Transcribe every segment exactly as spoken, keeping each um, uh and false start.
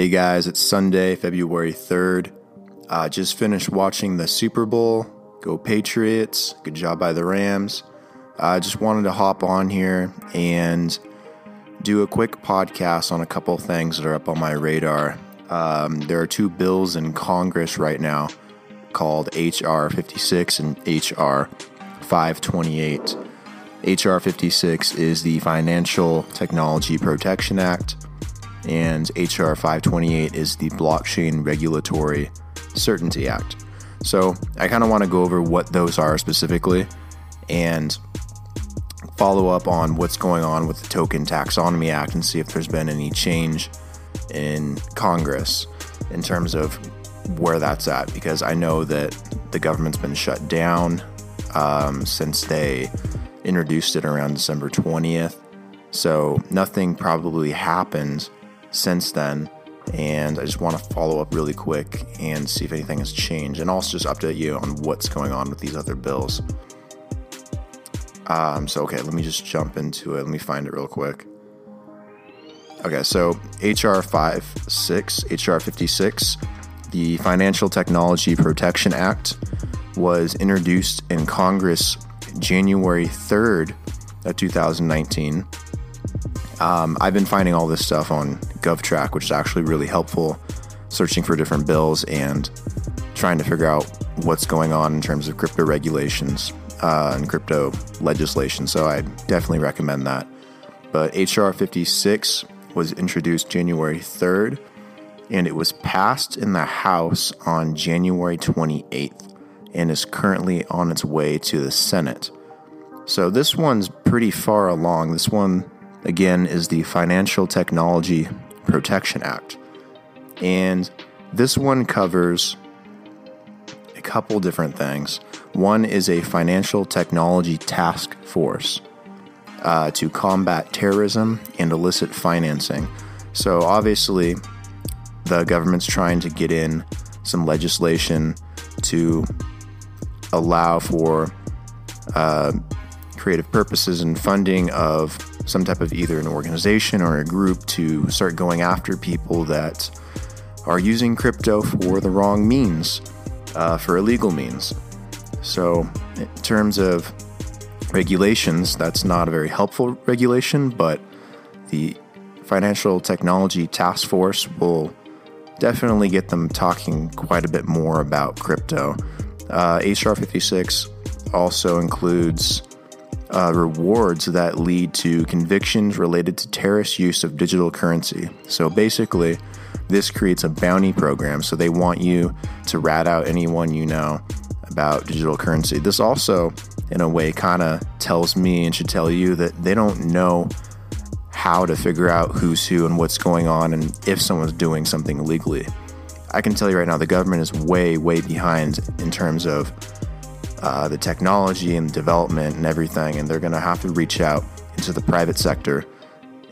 Hey guys, it's Sunday, February third. Uh, just finished watching the Super Bowl. Go Patriots. Good job by the Rams. I uh, just wanted to hop on here and do a quick podcast on a couple things that are up on my radar. Um, there are two bills in Congress right now called H R fifty-six and H R five twenty-eight. H R fifty-six is the Financial Technology Protection Act, and H R five twenty-eight is the Blockchain Regulatory Certainty Act. So I kind of want to go over what those are specifically and follow up on what's going on with the Token Taxonomy Act and see if there's been any change in Congress in terms of where that's at, because I know that the government's been shut down um, since they introduced it around December twentieth. So nothing probably happened since then, and I just want to follow up really quick and see if anything has changed, and also just update you on what's going on with these other bills. Um, so, okay, let me just jump into it. Let me find it real quick. Okay, so H R fifty-six, the Financial Technology Protection Act, was introduced in Congress January third of two thousand nineteen. Um, I've been finding all this stuff on GovTrack, which is actually really helpful, searching for different bills and trying to figure out what's going on in terms of crypto regulations uh, and crypto legislation. So I definitely recommend that. But H R fifty-six was introduced January third, and it was passed in the House on January twenty-eighth and is currently on its way to the Senate. So this one's pretty far along. This one, again, is the Financial Technology Protection Act. And this one covers a couple different things. One is a financial technology task force uh, to combat terrorism and illicit financing. So obviously, the government's trying to get in some legislation to allow for uh, creative purposes and funding of some type of either an organization or a group to start going after people that are using crypto for the wrong means, uh, for illegal means. So in terms of regulations, that's not a very helpful regulation, but the Financial Technology Task Force will definitely get them talking quite a bit more about crypto. Uh, H R fifty-six also includes Uh, rewards that lead to convictions related to terrorist use of digital currency. So basically, this creates a bounty program. So they want you to rat out anyone you know about digital currency. This also, in a way, kind of tells me and should tell you that they don't know how to figure out who's who and what's going on and if someone's doing something illegally. I can tell you right now, the government is way, way behind in terms of Uh, the technology and development and everything, and they're going to have to reach out into the private sector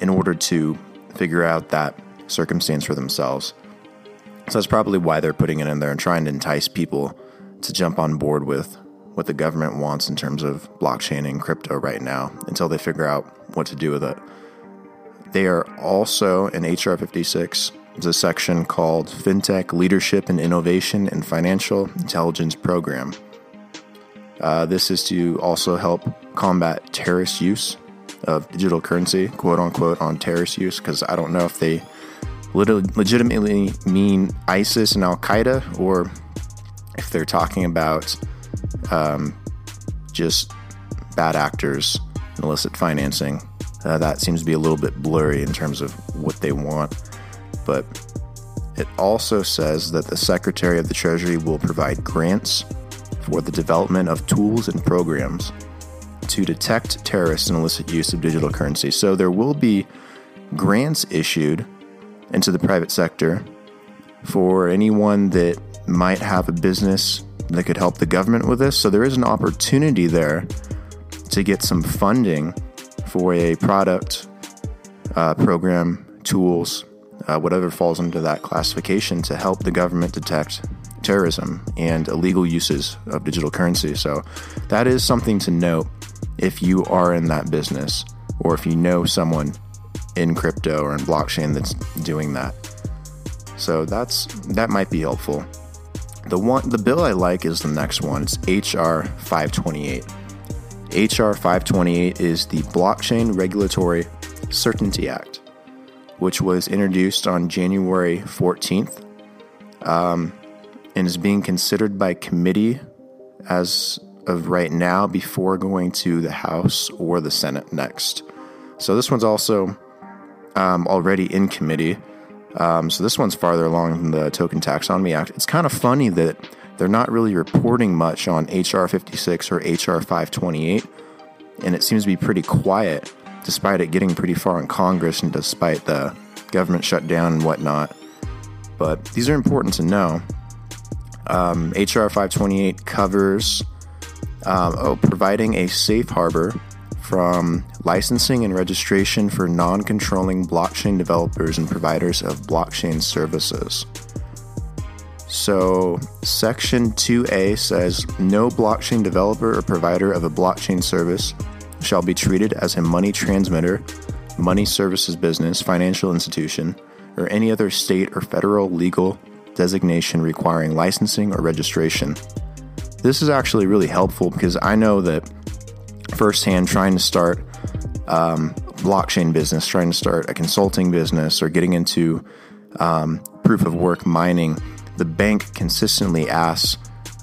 in order to figure out that circumstance for themselves. So that's probably why they're putting it in there and trying to entice people to jump on board with what the government wants in terms of blockchain and crypto right now until they figure out what to do with it. They are also in H R fifty-six. There's a section called FinTech Leadership and Innovation and Financial Intelligence Program. Uh, this is to also help combat terrorist use of digital currency, quote unquote, on terrorist use, because I don't know if they legitimately mean ISIS and Al Qaeda or if they're talking about um, just bad actors and illicit financing. Uh, that seems to be a little bit blurry in terms of what they want. But it also says that the Secretary of the Treasury will provide grants for the development of tools and programs to detect terrorists and illicit use of digital currency. So there will be grants issued into the private sector for anyone that might have a business that could help the government with this. So there is an opportunity there to get some funding for a product, uh, program, tools, uh, whatever falls into that classification to help the government detect terrorism and illegal uses of digital currency. So that is something to note if you are in that business or if you know someone in crypto or in blockchain that's doing that. So that's that might be helpful. The one the bill I like is the next one. It's H R five twenty-eight. H R five twenty-eight is the Blockchain Regulatory Certainty Act, which was introduced on January fourteenth, um, and is being considered by committee as of right now before going to the House or the Senate next. So this one's also um, already in committee. Um, so this one's farther along than the Token Taxonomy Act. It's kind of funny that they're not really reporting much on H R fifty-six or H R five twenty-eight, and it seems to be pretty quiet despite it getting pretty far in Congress and despite the government shutdown and whatnot. But these are important to know. Um, H R five twenty-eight covers um, oh, providing a safe harbor from licensing and registration for non-controlling blockchain developers and providers of blockchain services. So Section two A says, no blockchain developer or provider of a blockchain service shall be treated as a money transmitter, money services business, financial institution, or any other state or federal legal designation requiring licensing or registration. This is actually really helpful because I know that firsthand trying to start um, blockchain business, trying to start a consulting business, or getting into um, proof of work mining, the bank consistently asks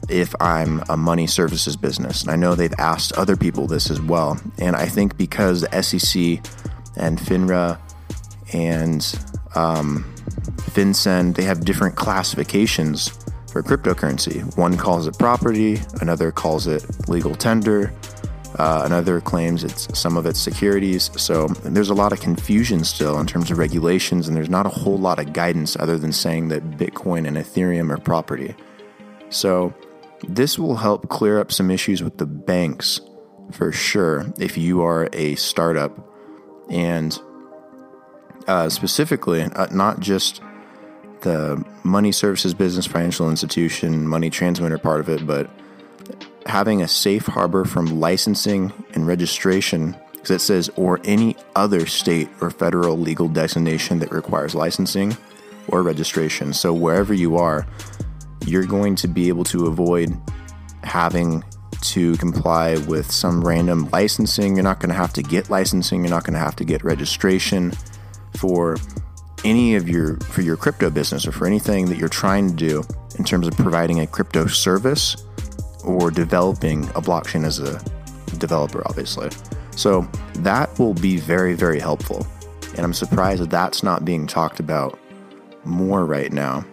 if I'm a money services business. And I know they've asked other people this as well. And I think because the S E C and FINRA and um, FinCEN, they have different classifications for cryptocurrency. One calls it property, another calls it legal tender, Uh, another claims it's some of its securities. So there's a lot of confusion still in terms of regulations, and there's not a whole lot of guidance other than saying that Bitcoin and Ethereum are property. So this will help clear up some issues with the banks for sure if you are a startup, and uh, specifically uh, not just the money services business, financial institution, money transmitter part of it, but having a safe harbor from licensing and registration, because it says, or any other state or federal legal designation that requires licensing or registration. So wherever you are, you're going to be able to avoid having to comply with some random licensing. You're not going to have to get licensing. You're not going to have to get registration for any of your, for your crypto business or for anything that you're trying to do in terms of providing a crypto service or developing a blockchain as a developer, obviously. So that will be very, very helpful. And I'm surprised that that's not being talked about more right now.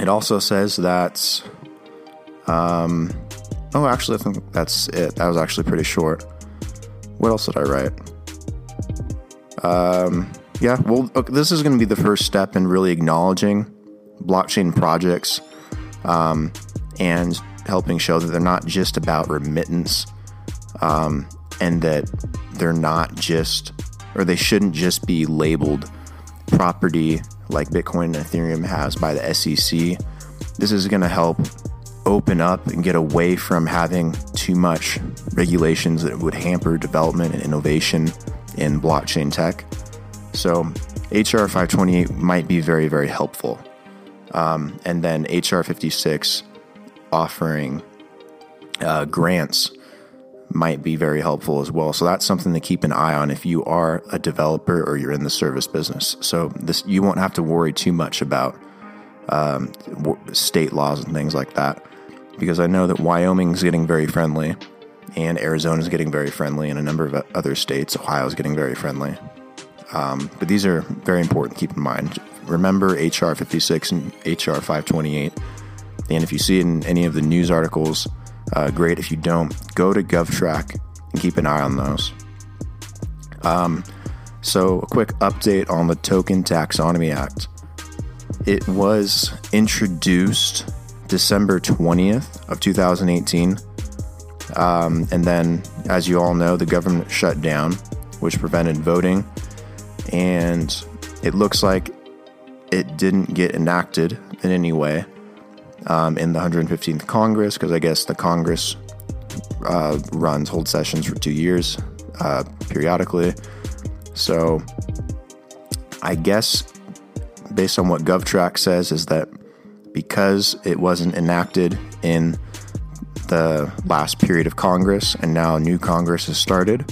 It also says that, um, oh, actually, I think that's it. That was actually pretty short. What else did I write? Um, yeah, well, okay, this is going to be the first step in really acknowledging blockchain projects, um, and helping show that they're not just about remittance, um, and that they're not just, or they shouldn't just be labeled property like Bitcoin and Ethereum has by the S E C. This is going to help open up and get away from having too much regulations that would hamper development and innovation in blockchain tech. So H R five twenty-eight might be very, very helpful. Um, and then H R fifty-six offering uh, grants might be very helpful as well. So that's something to keep an eye on if you are a developer or you're in the service business. So this, you won't have to worry too much about um, state laws and things like that, because I know that Wyoming's getting very friendly, and Arizona's getting very friendly, and a number of other states, Ohio's getting very friendly. Um, but these are very important to keep in mind. Remember H R fifty-six and H R five twenty-eight. And if you see it in any of the news articles, uh, great. If you don't, go to GovTrack and keep an eye on those. Um, so a quick update on the Token Taxonomy Act. It was introduced December twentieth of two thousand eighteen. Um, and then, as you all know, the government shut down, which prevented voting. And it looks like it didn't get enacted in any way. Um, in the one hundred fifteenth Congress, because I guess the Congress uh, runs, holds sessions for two years uh, periodically. So I guess based on what GovTrack says, is that because it wasn't enacted in the last period of Congress, and now a new Congress has started,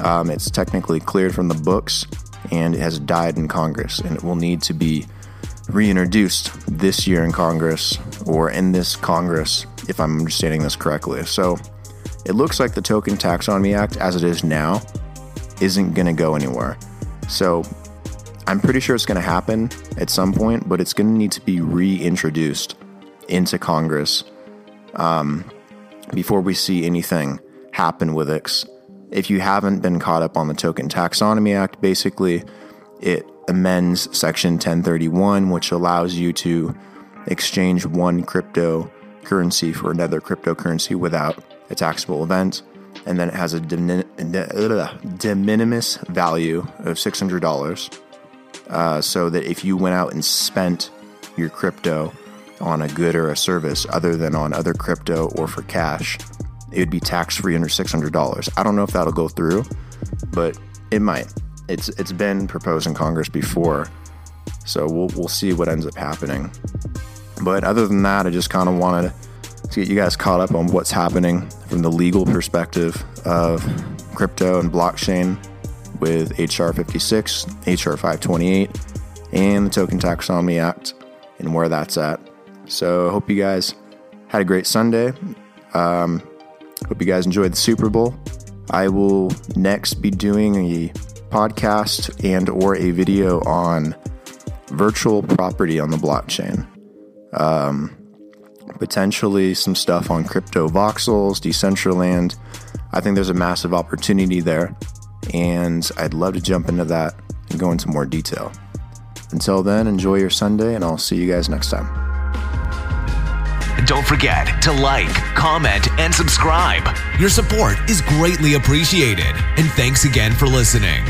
um, it's technically cleared from the books, and it has died in Congress, and it will need to be reintroduced this year in Congress, or in this Congress, if I'm understanding this correctly. So it looks like the Token Taxonomy Act, as it is now, isn't going to go anywhere. So I'm pretty sure it's going to happen at some point, but it's going to need to be reintroduced into Congress um, before we see anything happen with it. If you haven't been caught up on the Token Taxonomy Act, basically it amends Section ten thirty-one, which allows you to exchange one cryptocurrency for another cryptocurrency without a taxable event, and then it has a de minimis value of six hundred dollars, uh, so that if you went out and spent your crypto on a good or a service other than on other crypto or for cash, it would be tax-free under six hundred dollars. I don't know if that'll go through, but it might. It's it's been proposed in Congress before, so we'll we'll see what ends up happening. But other than that, I just kind of wanted to get you guys caught up on what's happening from the legal perspective of crypto and blockchain with H R fifty-six, H R five twenty-eight, and the Token Taxonomy Act, and where that's at. So I hope you guys had a great Sunday. Um, hope you guys enjoyed the Super Bowl. I will next be doing a podcast and or a video on virtual property on the blockchain. Um, potentially some stuff on crypto voxels, Decentraland. I think there's a massive opportunity there, and I'd love to jump into that and go into more detail. Until then, enjoy your Sunday, and I'll see you guys next time. Don't forget to like, comment, and subscribe. Your support is greatly appreciated. And thanks again for listening.